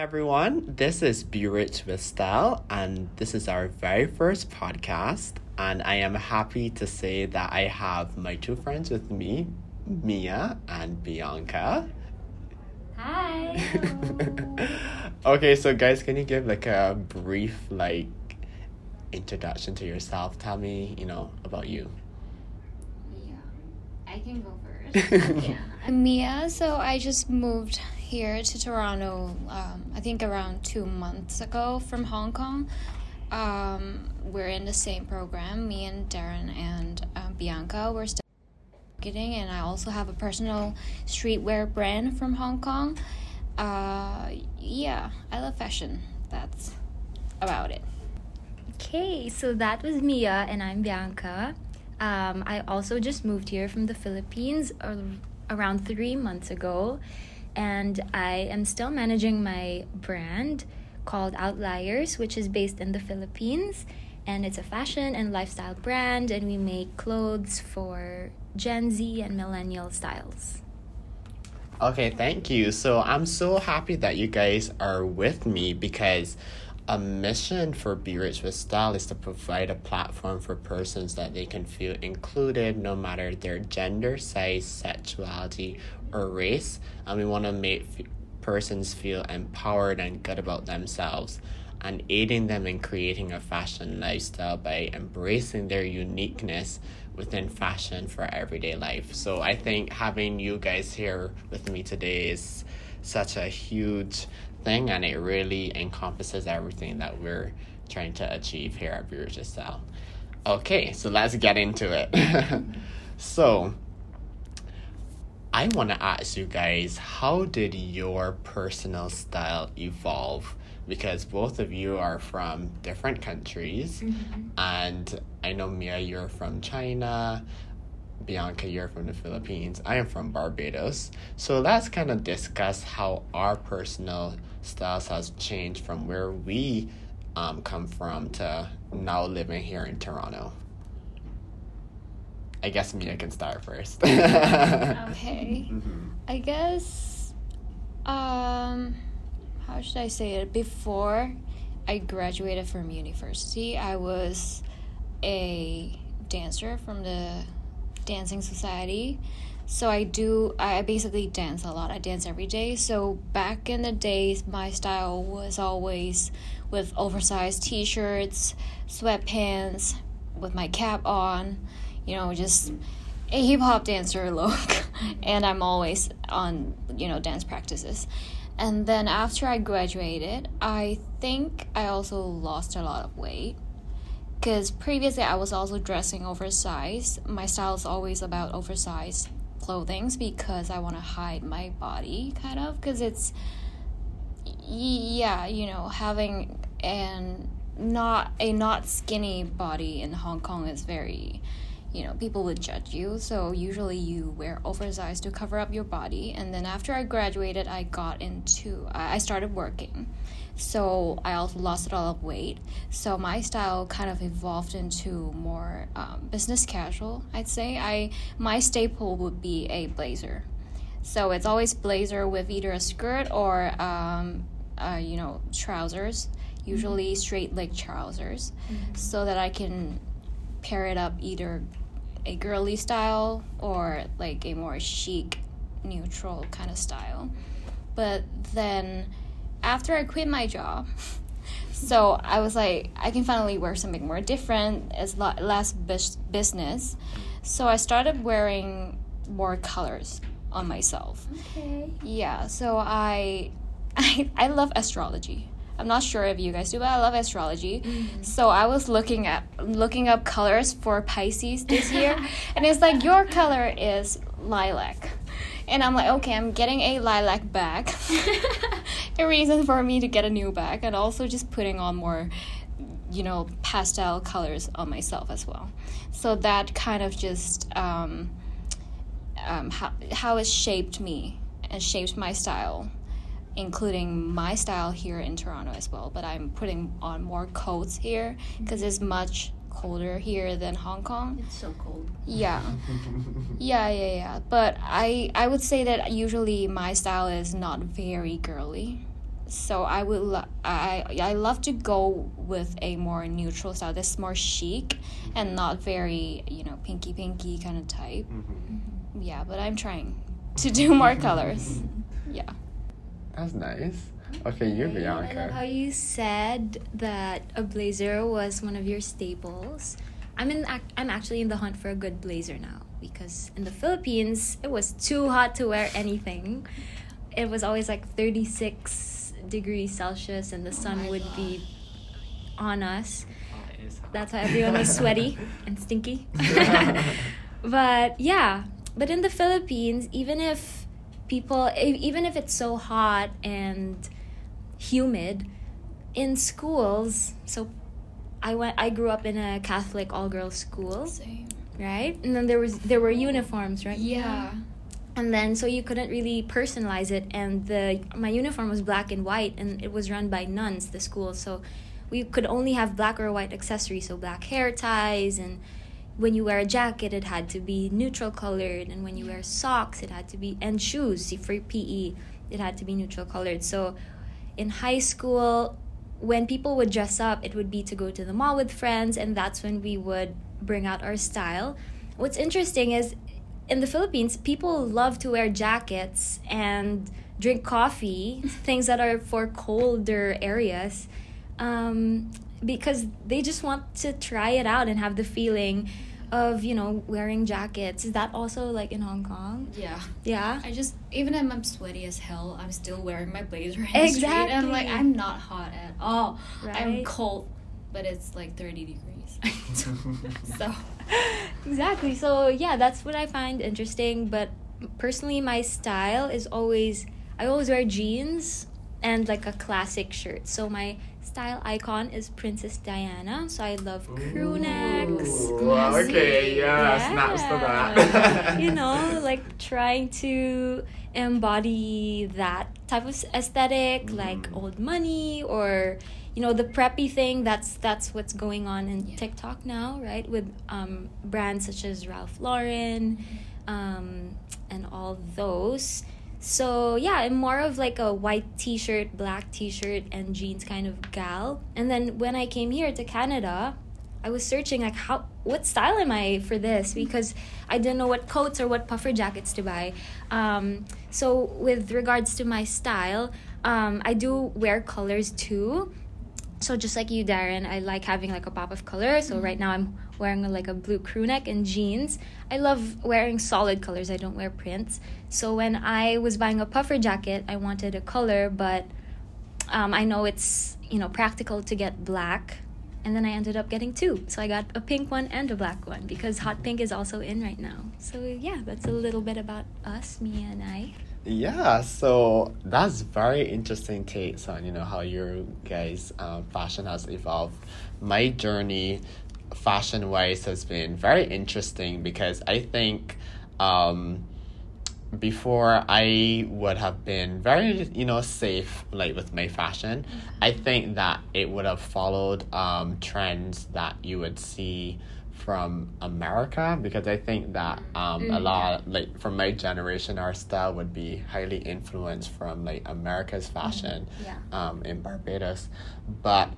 everyone, this is Be Rich with Style, and this is our very first podcast, and I am happy to say that I have my two friends with me, Mia and Bianca. Hi! Okay, so guys, can you give like a brief introduction to yourself? Tell me, about you. Yeah, I can go first. Yeah. I'm Mia, so I just moved here to Toronto, I think around 2 months ago from Hong Kong. We're in the same program, me and Darren and Bianca. We're still marketing, and I also have a personal streetwear brand from Hong Kong. I love fashion. That's about it. Okay, so that was Mia, and I'm Bianca. I also just moved here from the Philippines around 3 months ago. And I am still managing my brand called Outliers, which is based in the Philippines. And it's a fashion and lifestyle brand, and we make clothes for Gen Z and millennial styles. Okay, thank you. So I'm so happy that you guys are with me, because a mission for Be Rich with Style is to provide a platform for persons that they can feel included, no matter their gender, size, sexuality, or race. And we want to make persons feel empowered and good about themselves, and aiding them in creating a fashion lifestyle by embracing their uniqueness within fashion for everyday life. So I think having you guys here with me today is such a huge thing, and it really encompasses everything that we're trying to achieve here at Be Rich with Style. Okay, so let's get into it. So, I want to ask you guys, how did your personal style evolve? Because both of you are from different countries, mm-hmm. and I know Mia, you're from China. Bianca, you're from the Philippines. I am from Barbados. So let's kind of discuss how our personal styles has changed from where we come from to now living here in Toronto. I guess Mia can start first. Okay. Mm-hmm. I guess, how should I say it? Before I graduated from university, I was a dancer from the dancing society, so I basically dance a lot. I dance every day. So back in the days, my style was always with oversized t-shirts, sweatpants, with my cap on, just a hip-hop dancer look. And I'm always on dance practices. And then after I graduated, I think I also lost a lot of weight, because previously I was also dressing oversized. My style is always about oversized clothing because I want to hide my body, kind of. Because it's, having not skinny body in Hong Kong is very, people would judge you. So usually you wear oversized to cover up your body. And then after I graduated, I started working. So I also lost a lot of weight. So my style kind of evolved into more business casual, I'd say. My staple would be a blazer. So it's always blazer with either a skirt or, trousers, usually straight leg trousers, mm-hmm. so that I can pair it up either a girly style or like a more chic, neutral kind of style. But then after I quit my job, so I was like, I can finally wear something more different, as less business. So I started wearing more colors on myself. Okay. Yeah, so I love astrology. I'm not sure if you guys do, but I love astrology. Mm-hmm. So I was looking up colors for Pisces this year, and it's like, your color is lilac. And I'm like, okay, I'm getting a lilac bag. A reason for me to get a new bag, and also just putting on more, pastel colors on myself as well. So that kind of just how it shaped me and shaped my style, including my style here in Toronto as well. But I'm putting on more coats here because it's much colder here than Hong Kong. It's so cold. Yeah. But I would say that usually my style is not very girly. So I love to go with a more neutral style that's more chic and not very, pinky kind of type. Mm-hmm. Yeah, but I'm trying to do more colors. Yeah. That's nice. Okay, you, Bianca. I love how you said that a blazer was one of your staples. I'm actually in the hunt for a good blazer now, because in the Philippines, it was too hot to wear anything. It was always like 36 degrees Celsius and the sun would be on us. That's why everyone was sweaty and stinky. But in the Philippines, even if it's so hot and humid, in schools, so I grew up in a Catholic all-girls school. Same. Right? And then there were uniforms, right? Yeah. And then so you couldn't really personalize it, and my uniform was black and white, and it was run by nuns, the school, so we could only have black or white accessories, so black hair ties, and when you wear a jacket, it had to be neutral colored, and when you wear socks, it had to be, and shoes for PE, it had to be neutral colored. So in high school, when people would dress up, it would be to go to the mall with friends, and that's when we would bring out our style. What's interesting is, in the Philippines, people love to wear jackets and drink coffee, things that are for colder areas, because they just want to try it out and have the feeling of, wearing jackets. Is that also like in Hong Kong? Yeah. Yeah? Even if I'm sweaty as hell, I'm still wearing my blazer in the street. And I'm not hot at all. Right? I'm cold, but it's like 30 degrees. So, exactly. So, yeah, that's what I find interesting. But personally, my style is I always wear jeans and like a classic shirt. So my style icon is Princess Diana. So I love crew necks. Wow, okay, yeah. Snaps to that. Like trying to embody that type of aesthetic, like old money, or the preppy thing. That's what's going on in TikTok now, right? With brands such as Ralph Lauren, and all those. So, yeah, I'm more of like a white t-shirt, black t-shirt, and jeans kind of gal. And then when I came here to Canada, I was searching like what style am I for this? Because I didn't know what coats or what puffer jackets to buy. So with regards to my style, I do wear colors too. So just like you, Darren, I like having like a pop of color. So right now I'm wearing like a blue crew neck and jeans. I love wearing solid colors. I don't wear prints. So when I was buying a puffer jacket, I wanted a color, but I know it's, practical to get black. And then I ended up getting two. So I got a pink one and a black one because hot pink is also in right now. So yeah, that's a little bit about us, Mia and I. Yeah, so that's very interesting takes on, how your guys' fashion has evolved. My journey fashion-wise has been very interesting because I think before I would have been very, safe, like with my fashion. I think that it would have followed trends that you would see from America, because I think that a lot, like from my generation, our style would be highly influenced from like America's fashion in Barbados. But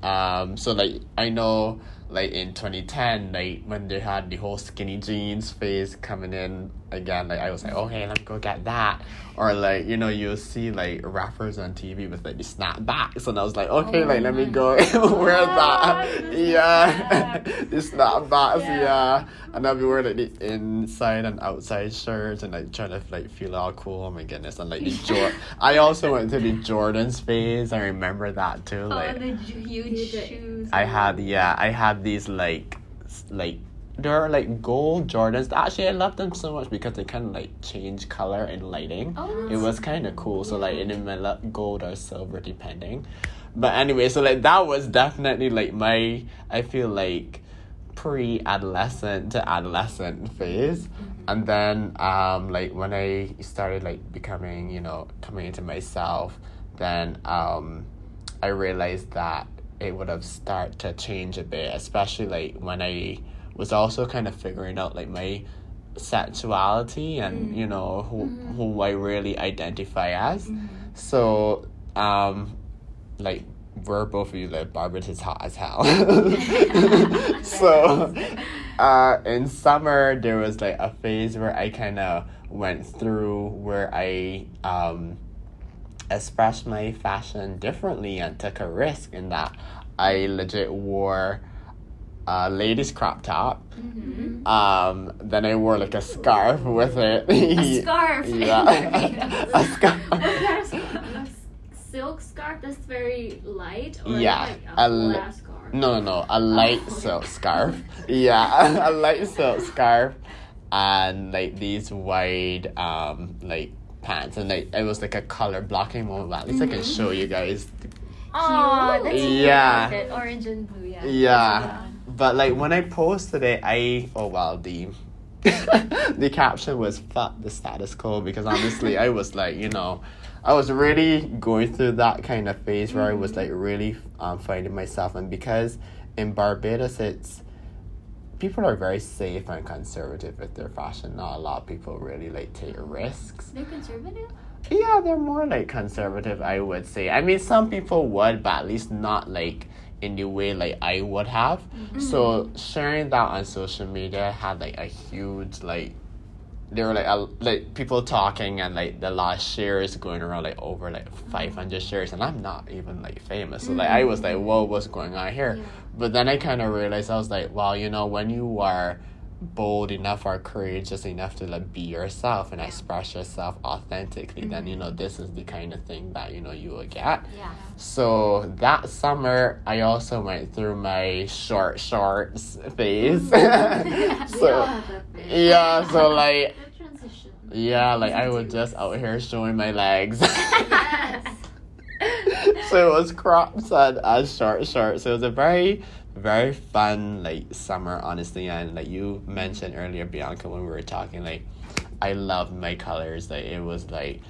so like I know like in 2010, like when they had the whole skinny jeans phase coming in again, like I was like, okay, let me go get that. Or like, you'll see like rappers on TV with like the snapbacks, and I was like, okay, let me go wear that. Yeah. The snapbacks, yeah. And I'll be wearing like the inside and outside shirts and like trying to like feel all cool. Oh my goodness. And like the I also went to the Jordans phase. I remember that too. Like the huge shoes. I had these like they're like gold Jordans. Actually, I love them so much because they kind of like change color and lighting. It was kind of cool. So like in my gold or silver depending, but anyway, so like that was definitely like my, I feel like pre-adolescent to adolescent phase. And then like when I started like becoming, coming into myself, then I realized that it would have started to change a bit, especially like when I was also kind of figuring out like my sexuality and who I really identify as. So like, we're both of you, like, Barbara is hot as hell. So, in summer, there was, like, a phase where I kind of went through where I expressed my fashion differently and took a risk in that I legit wore a ladies crop top. Mm-hmm. Then I wore, like, a scarf with it. A scarf? Yeah. A scarf. Silk scarf that's very light, or yeah, like a glass scarf? No, a light silk scarf. Yeah, a light silk scarf, and like these wide like pants, and like it was like a color blocking moment. At least I can show you guys. Oh, that's cute. Yeah, orange and blue. Yeah. Yeah, but like when I posted it, the caption was "fuck the status quo" because honestly, I was like, you know. I was really going through that kind of phase where I was like really finding myself, and because in Barbados people are very safe and conservative with their fashion. Not a lot of people really like take risks. They're conservative? Yeah, they're more like conservative, I would say. I mean, some people would, but at least not like in the way like I would have. Mm-hmm. So sharing that on social media had like a huge like. There were like people talking, and like the last shares going around like over like 500 shares, and I'm not even like famous, so like I was like, whoa, what's going on here? Yeah. But then I kind of realized, I was like, well, you know, when you are bold enough or courageous enough to like be yourself and express yourself authentically, then you know this is the kind of thing that you know you will get. Yeah. So that summer I also went through my short shorts phase. So like transition. Yeah, like I was just out here showing my legs. Yes. So it was crops and short shorts. So it was a very fun like summer, honestly. And like you mentioned earlier, Bianca, when we were talking, like I loved my colors. Like it was like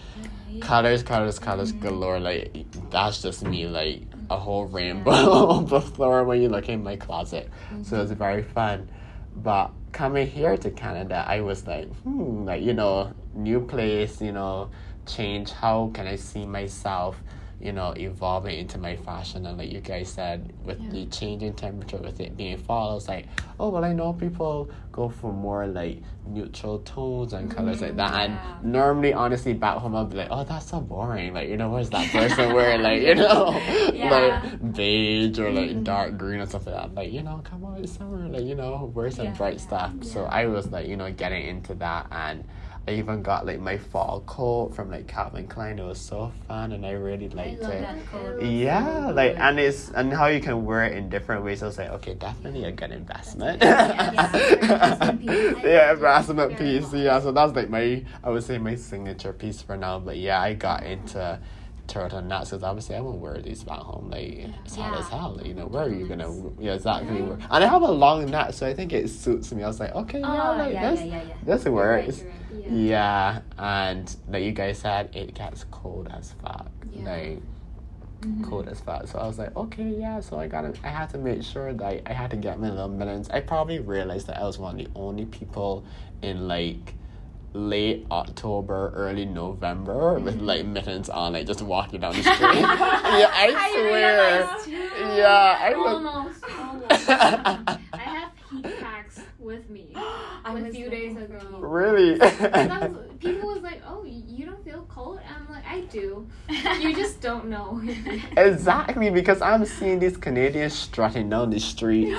colors galore. Like that's just me, like a whole rainbow on the floor when you look in my closet. So it was very fun. But coming here to Canada, I was like like, you know, new place, you know, change, how can I see myself, you know, evolving into my fashion? And like you guys said, with the changing temperature, with it being fall, I was like, oh, well, I know people go for more like neutral tones and colors like that. Yeah. And normally, honestly, back home, I'll be like, oh, that's so boring. Like, you know, where's that person wearing like, you know, like beige or like dark green or something like that. Like, you know, come on, it's summer. Like, you know, wear some bright stuff. Yeah. So I was like, you know, getting into that, and I even got like my fall coat from like Calvin Klein. It was so fun, and I really liked it. That coat. Yeah, like and how you can wear it in different ways. I was like, okay, definitely a good investment. Yeah, investment piece. Yeah, so that's like I would say my signature piece for now. But yeah, I got into turtlenecks because obviously I won't wear these back home. Like it's hot as hell. Like, you know, where are you gonna? Yeah, exactly. Right. And I have a long neck, so I think it suits me. I was like, okay, this works. Right. Yeah, and like you guys said, it gets cold as fuck. Yeah. Like cold as fuck. So I was like, okay, yeah. So I had to make sure that I had to get my little minutes. I probably realized that I was one of the only people in like late October, early November with like mittens on, like just walking down the street. Yeah, I swear. Yeah, I was almost. I have heat packs with me. A few days ago. Really? People was like, oh, you don't feel cold? And I'm like, I do. You just don't know. Exactly, because I'm seeing these Canadians strutting down the street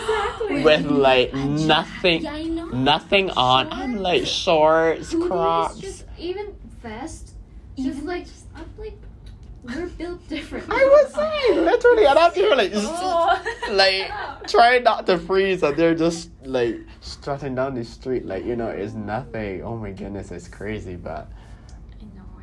with like nothing, nothing on. Shorts. I'm like shorts, crops. Just, even vest. Just like, I'm like, we're built different. I would say, literally, and I'm people like trying not to freeze, and they're just like strutting down the street, like, you know, it's nothing. Oh my goodness, it's crazy. But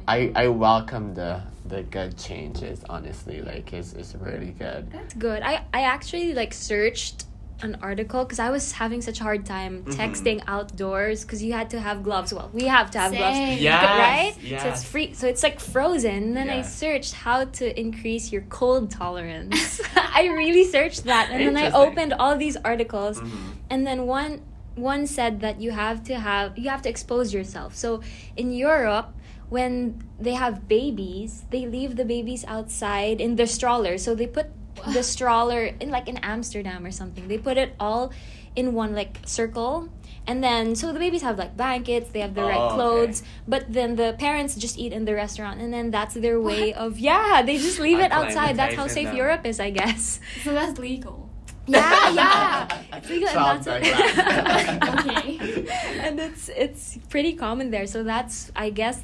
I welcome the good changes, honestly. Like it's really good. That's good. I actually like searched an article because I was having such a hard time texting outdoors because you had to have gloves. Well, we have to have gloves, right? Yes. So it's free. So it's like frozen. And then I searched how to increase your cold tolerance. I really searched that, and then I opened all these articles, and then one said that you have to expose yourself. So in Europe, when they have babies, they leave the babies outside in their stroller. So they put the stroller in, like, in Amsterdam or something. They put it all in one, like, circle. And then, so the babies have, like, blankets, they have the right clothes. Okay. But then the parents just eat in the restaurant. And then that's their way of, yeah, they just leave it outside. That's how safe Europe is, I guess. So that's legal. Yeah, yeah. It's legal. Sounds and that's like it. Okay. And it's pretty common there. So that's, I guess,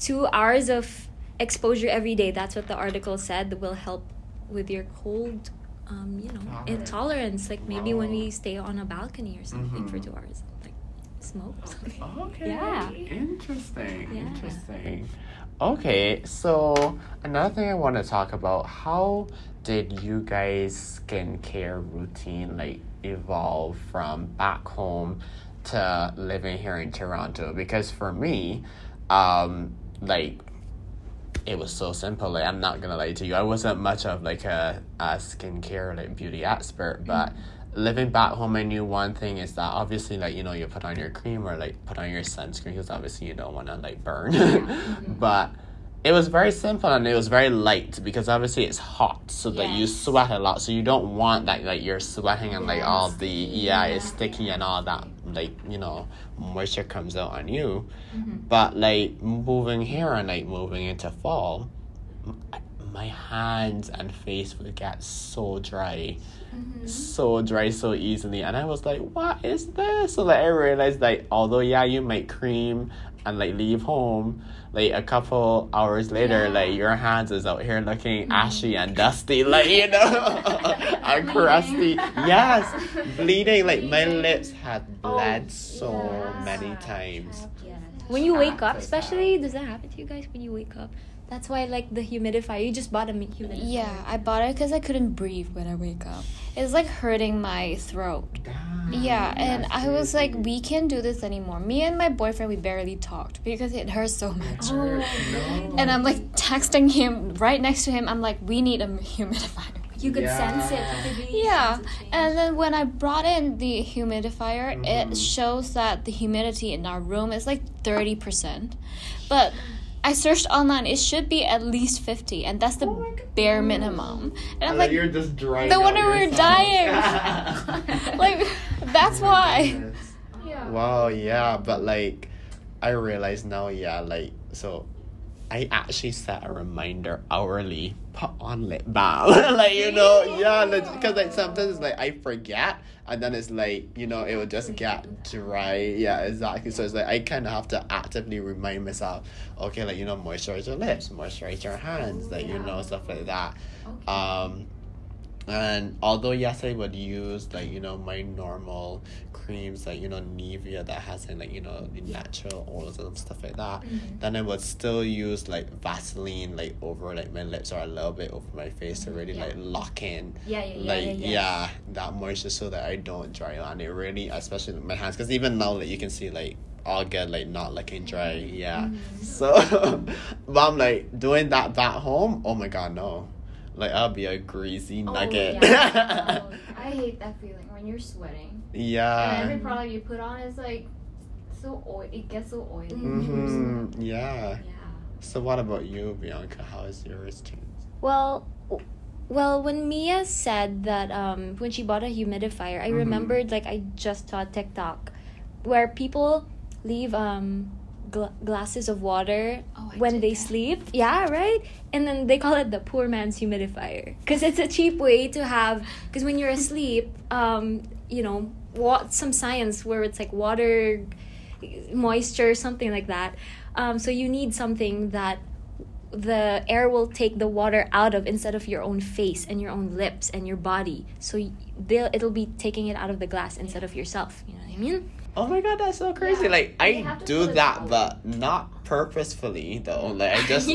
2 hours of exposure every day. That's what the article said that will help with your cold, you know, intolerance. Like maybe when we stay on a balcony or something for 2 hours, like smoke or something. Okay. Yeah. Interesting. Yeah. Interesting. Okay, so another thing I want to talk about, how did you guys' skincare routine like evolve from back home to living here in Toronto? Because for me, like, it was so simple. Like, I'm not gonna lie to you, I wasn't much of like a skincare like beauty expert, but living back home, I knew one thing is that obviously, like, you know, you put on your cream or like put on your sunscreen because obviously you don't want to like burn. But it was very simple and it was very light because obviously it's hot, so that you sweat a lot, so you don't want that like you're sweating and like all the it's sticky and all that, like, you know, moisture comes out on you. But like moving here and like moving into fall, my hands and face would get so dry, so easily, and I was like, what is this? So like I realized, like, although you might cream and like leave home, like a couple hours later, like your hands is out here looking ashy and dusty, like, you know, and crusty. Yes, bleeding. Like my lips had bled so many times. When you wake up, especially, does that happen to you guys when you wake up? That's why, like, the humidifier. You just bought a humidifier. Yeah, I bought it because I couldn't breathe when I wake up. It was, like, hurting my throat. Damn, yeah, and I was like, we can't do this anymore. Me and my boyfriend, we barely talked because it hurts so much. Oh, no. And I'm, like, texting him right next to him. I'm like, we need a humidifier. You could sense it. Yeah, and then when I brought in the humidifier, it shows that the humidity in our room is, like, 30%. But I searched online, it should be at least 50, and that's the bare minimum. And I'm like, you're just drying. The winter we're dying. Like, that's why. Yeah. Wow, yeah, but like, I realize now, like, so I actually set a reminder hourly, put on lip balm. Like, you know, because like sometimes it's like I forget, and then it's like, you know, it will just get dry. Yeah, exactly. So it's like I kind of have to actively remind myself, okay, like, you know, moisturize your lips, moisturize your hands, like, you know, stuff like that. Okay. And although, yes, I would use, like, you know, my normal creams, like, you know, Nivea that has, like, you know, the natural oils and stuff like that, then I would still use, like, Vaseline, like, over, like, my lips or a little bit over my face to really, like, lock in, that moisture so that I don't dry out. And it really, especially with my hands, because even now, like, you can see, like, I'll get, like, not looking dry, So, but I'm, like, doing that back home, oh, my God, no. Like, I'll be a greasy nugget. Yeah. I hate that feeling when you're sweating. Yeah. And every product you put on is, like, so oily. It gets so oily. Mm-hmm. Yeah. So what about you, Bianca? How is yours too? Well, when Mia said that when she bought a humidifier, I remembered, like, I just saw TikTok where people leave glasses of water when they sleep. Yeah, right? And then they call it the poor man's humidifier because it's a cheap way to have, because when you're asleep, you know, some science where it's like water, moisture, something like that. So you need something that the air will take the water out of instead of your own face and your own lips and your body. So it'll be taking it out of the glass instead of yourself. You know what I mean? Oh my God, that's so crazy. Yeah, like, I do that, but not purposefully, though. Like, I just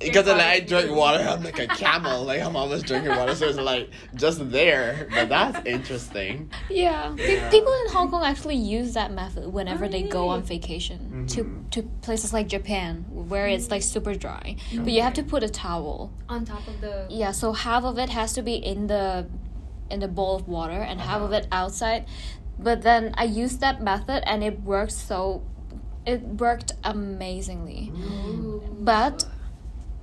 because, like, I drink water, I'm like a camel. Like, I'm always drinking water, so it's, like, just there. But that's interesting. Yeah. People in Hong Kong actually use that method whenever they go on vacation to places like Japan, where it's, like, super dry. But you have to put a towel on top of the... Yeah, so half of it has to be in the bowl of water and half of it outside. But then I used that method and it worked amazingly. Ooh. but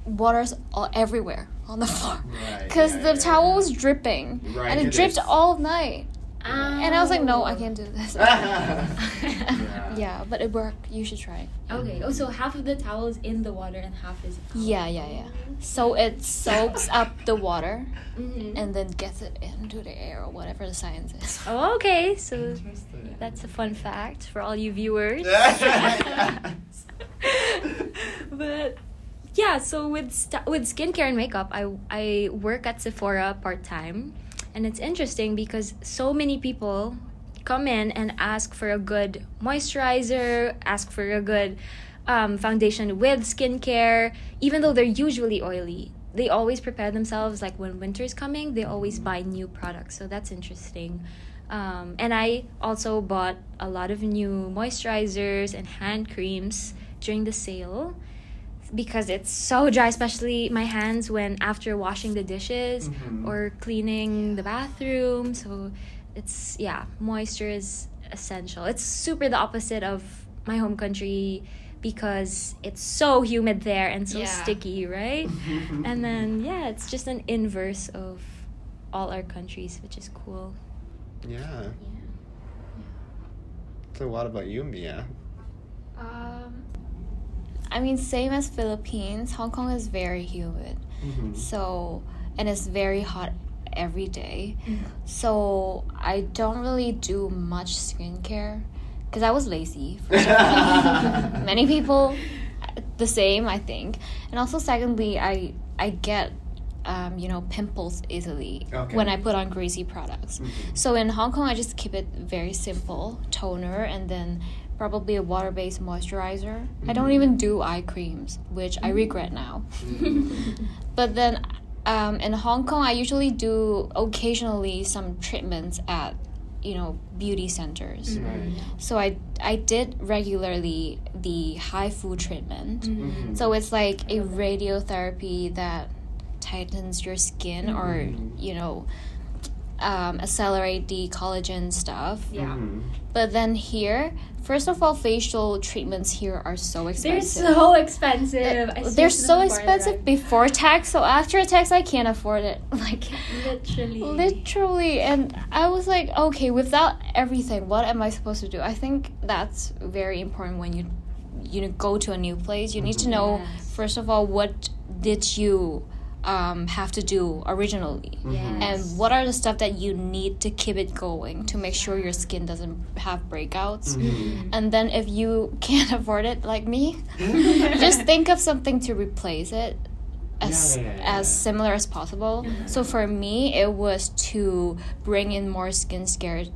water's all everywhere on the floor because the towel was dripping and it dripped all night. And I was like, no, I can't do this. Yeah, but it worked. You should try it. Okay. Oh, so half of the towel is in the water and half is out. Yeah. So it soaks up the water and then gets it into the air or whatever the science is. Oh, okay. So that's a fun fact for all you viewers. But yeah, so with skincare and makeup, I work at Sephora part-time. And it's interesting because so many people come in and ask for a good moisturizer, ask for a good foundation with skincare, even though they're usually oily. They always prepare themselves, like when winter is coming, they always buy new products. So that's interesting. And I also bought a lot of new moisturizers and hand creams during the sale. Because it's so dry, especially my hands when after washing the dishes or cleaning the bathroom. So it's, moisture is essential. It's super the opposite of my home country because it's so humid there and so sticky, right? And then, it's just an inverse of all our countries, which is cool. Yeah. So what about you, Mia? I mean, same as Philippines, Hong Kong is very humid. So, and it's very hot every day. So, I don't really do much skincare because I was lazy. First of all. Many people, the same, I think. And also, secondly, I get, pimples easily when I put on greasy products. So, in Hong Kong, I just keep it very simple, toner, and then probably a water-based moisturizer. I don't even do eye creams, which I regret now. But then in Hong Kong, I usually do occasionally some treatments at, beauty centers. So I did regularly the HIFU treatment. So it's like a radiotherapy that tightens your skin or, accelerate the collagen stuff. But then here, first of all, facial treatments here are so expensive. They're so expensive. They're so expensive before tax, so after tax, I can't afford it. Like, literally. And I was like, okay, without everything, what am I supposed to do? I think that's very important when you go to a new place. You need to know, first of all, what did you have to do originally and what are the stuff that you need to keep it going to make sure your skin doesn't have breakouts. And then if you can't afford it like me, just think of something to replace it as similar as possible. So for me, it was to bring in more skincare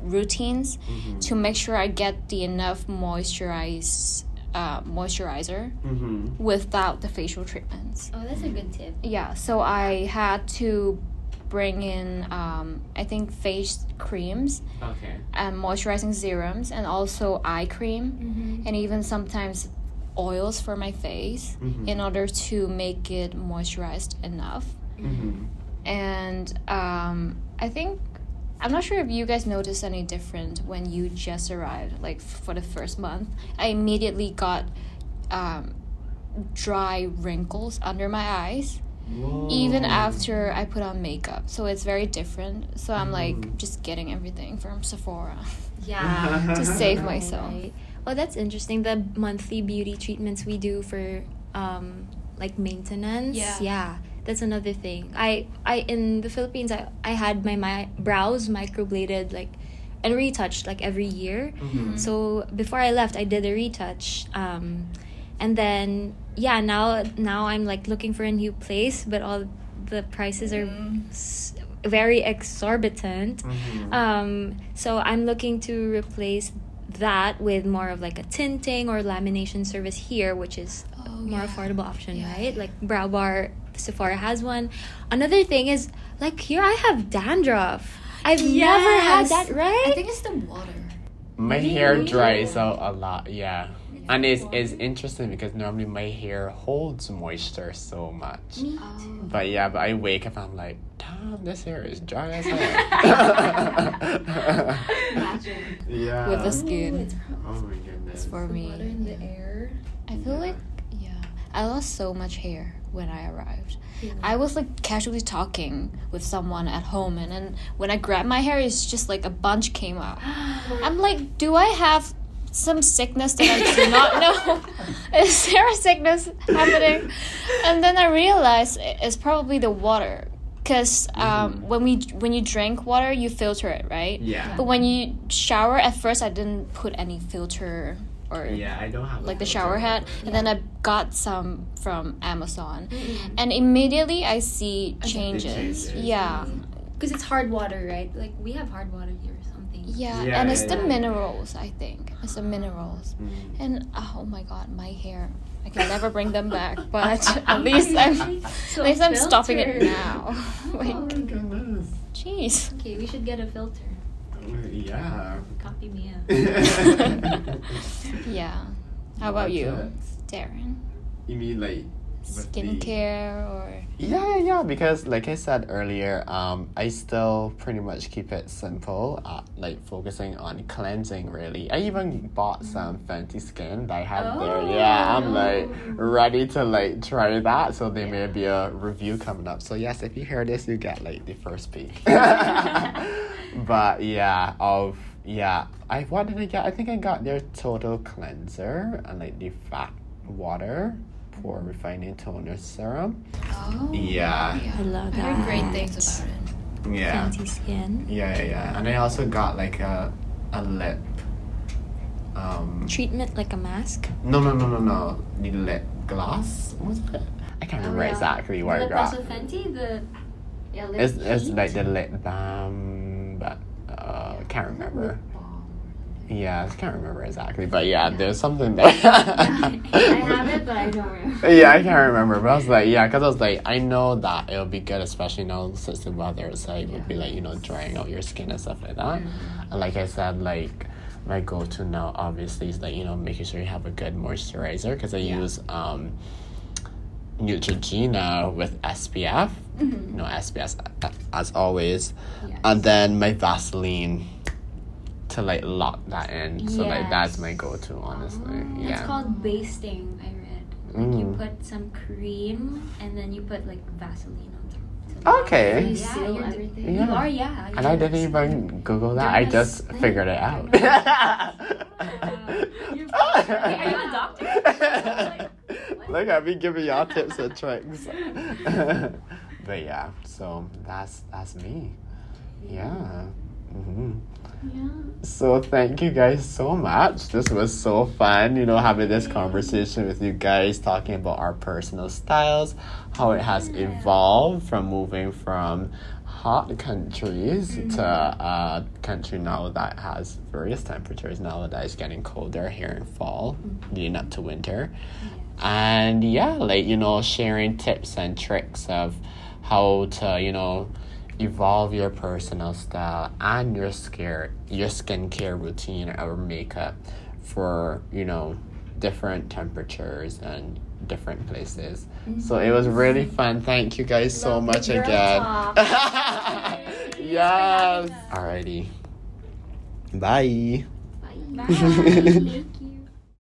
routines to make sure I get the enough moisturizer without the facial treatments. Oh, that's a good tip. Yeah, so I had to bring in, I think, face creams and moisturizing serums and also eye cream and even sometimes oils for my face in order to make it moisturized enough. And I think, I'm not sure if you guys noticed any different when you just arrived, like for the first month. I immediately got dry wrinkles under my eyes, even after I put on makeup. So it's very different. So I'm like just getting everything from Sephora to save myself. Right. Well, that's interesting. The monthly beauty treatments we do for like maintenance. Yeah. That's another thing. I in the Philippines, I had my brows microbladed like and retouched like every year. So before I left, I did a retouch. And then now I'm like looking for a new place, but all the prices are very exorbitant. So I'm looking to replace that with more of like a tinting or lamination service here, which is more affordable option, right? Like brow bar, Sephora has one. Another thing is, like, here I have dandruff. I've never had that, right? I think it's the water. My hair dries out a lot, and it's interesting because normally my hair holds moisture so much. Me too. But I wake up and I'm like, damn, this hair is dry as hell. Imagine. With the skin. Oh my goodness. It's for me. Water in the air. I feel like I lost so much hair when I arrived. Yeah. I was like casually talking with someone at home, and then when I grabbed my hair, it's just like a bunch came up. I'm like, do I have some sickness that I do not know? Is there a sickness happening? And then I realized it's probably the water. Because when you drink water, you filter it, right? Yeah. But when you shower, at first I didn't put any filter or... Yeah, I don't have... Like the shower head. Yeah. And then I got some from Amazon. Mm-hmm. And immediately I see changes. Yeah. Because it's hard water, right? Like, we have hard water here or something. Yeah, yeah, and it's the minerals, I think. It's the minerals. Mm-hmm. And, oh my God, my hair... I can never bring them back, but at least I'm stopping it now. Like, oh my goodness. Jeez. Okay, we should get a filter. Yeah. Copy Mia. Yeah. How about you, Darren? You mean like skincare or? Yeah. Because like I said earlier, I still pretty much keep it simple, like focusing on cleansing really. I even bought some Fenty skin that I have there. Yeah, I'm like ready to like try that. So there may be a review coming up. So yes, if you hear this, you get like the first peek. But yeah, what did I get? I think I got their Total Cleanser and like the Fat Water. Or refining toner serum. Oh, yeah. I love that. I heard great things about it. Yeah. Fenty skin. Yeah. And I also got like a lip. Treatment, like a mask. No. The lip gloss. What was it? I can't remember exactly what I got. Also Fenty, lip. It's like the lip balm, but can't remember. Yeah, I can't remember exactly, but yeah. There's something there. I have it, but I don't remember. Yeah, I can't remember, but I was like, I know that it'll be good, especially now since the weather is like, would be like, drying out your skin and stuff like that. Mm-hmm. And like I said, like, my go-to now, obviously, is like, making sure you have a good moisturizer, because I use Neutrogena with SPF, mm-hmm. SPS as always, and then my Vaseline. To like lock that in, so like that's my go-to, honestly. Yeah, it's called basting. I read like you put some cream and then you put like Vaseline on top. Okay. You seal everything. Yeah. You are. And I didn't even Google that. I just figured it out. Are you a doctor? Like, look at me giving y'all tips and tricks. But yeah, so that's me. Yeah. Mm-hmm. Yeah. So thank you guys so much. This was so fun, having this conversation with you guys, talking about our personal styles, how it has evolved from moving from hot countries to a country now that has various temperatures, now that it's getting colder here in fall, leading up to winter. And sharing tips and tricks of how to, evolve your personal style and your skincare routine or makeup for different temperatures and different places. Mm-hmm. So it was really fun. Thank you guys so much again. Yes. Alrighty. Bye. Bye.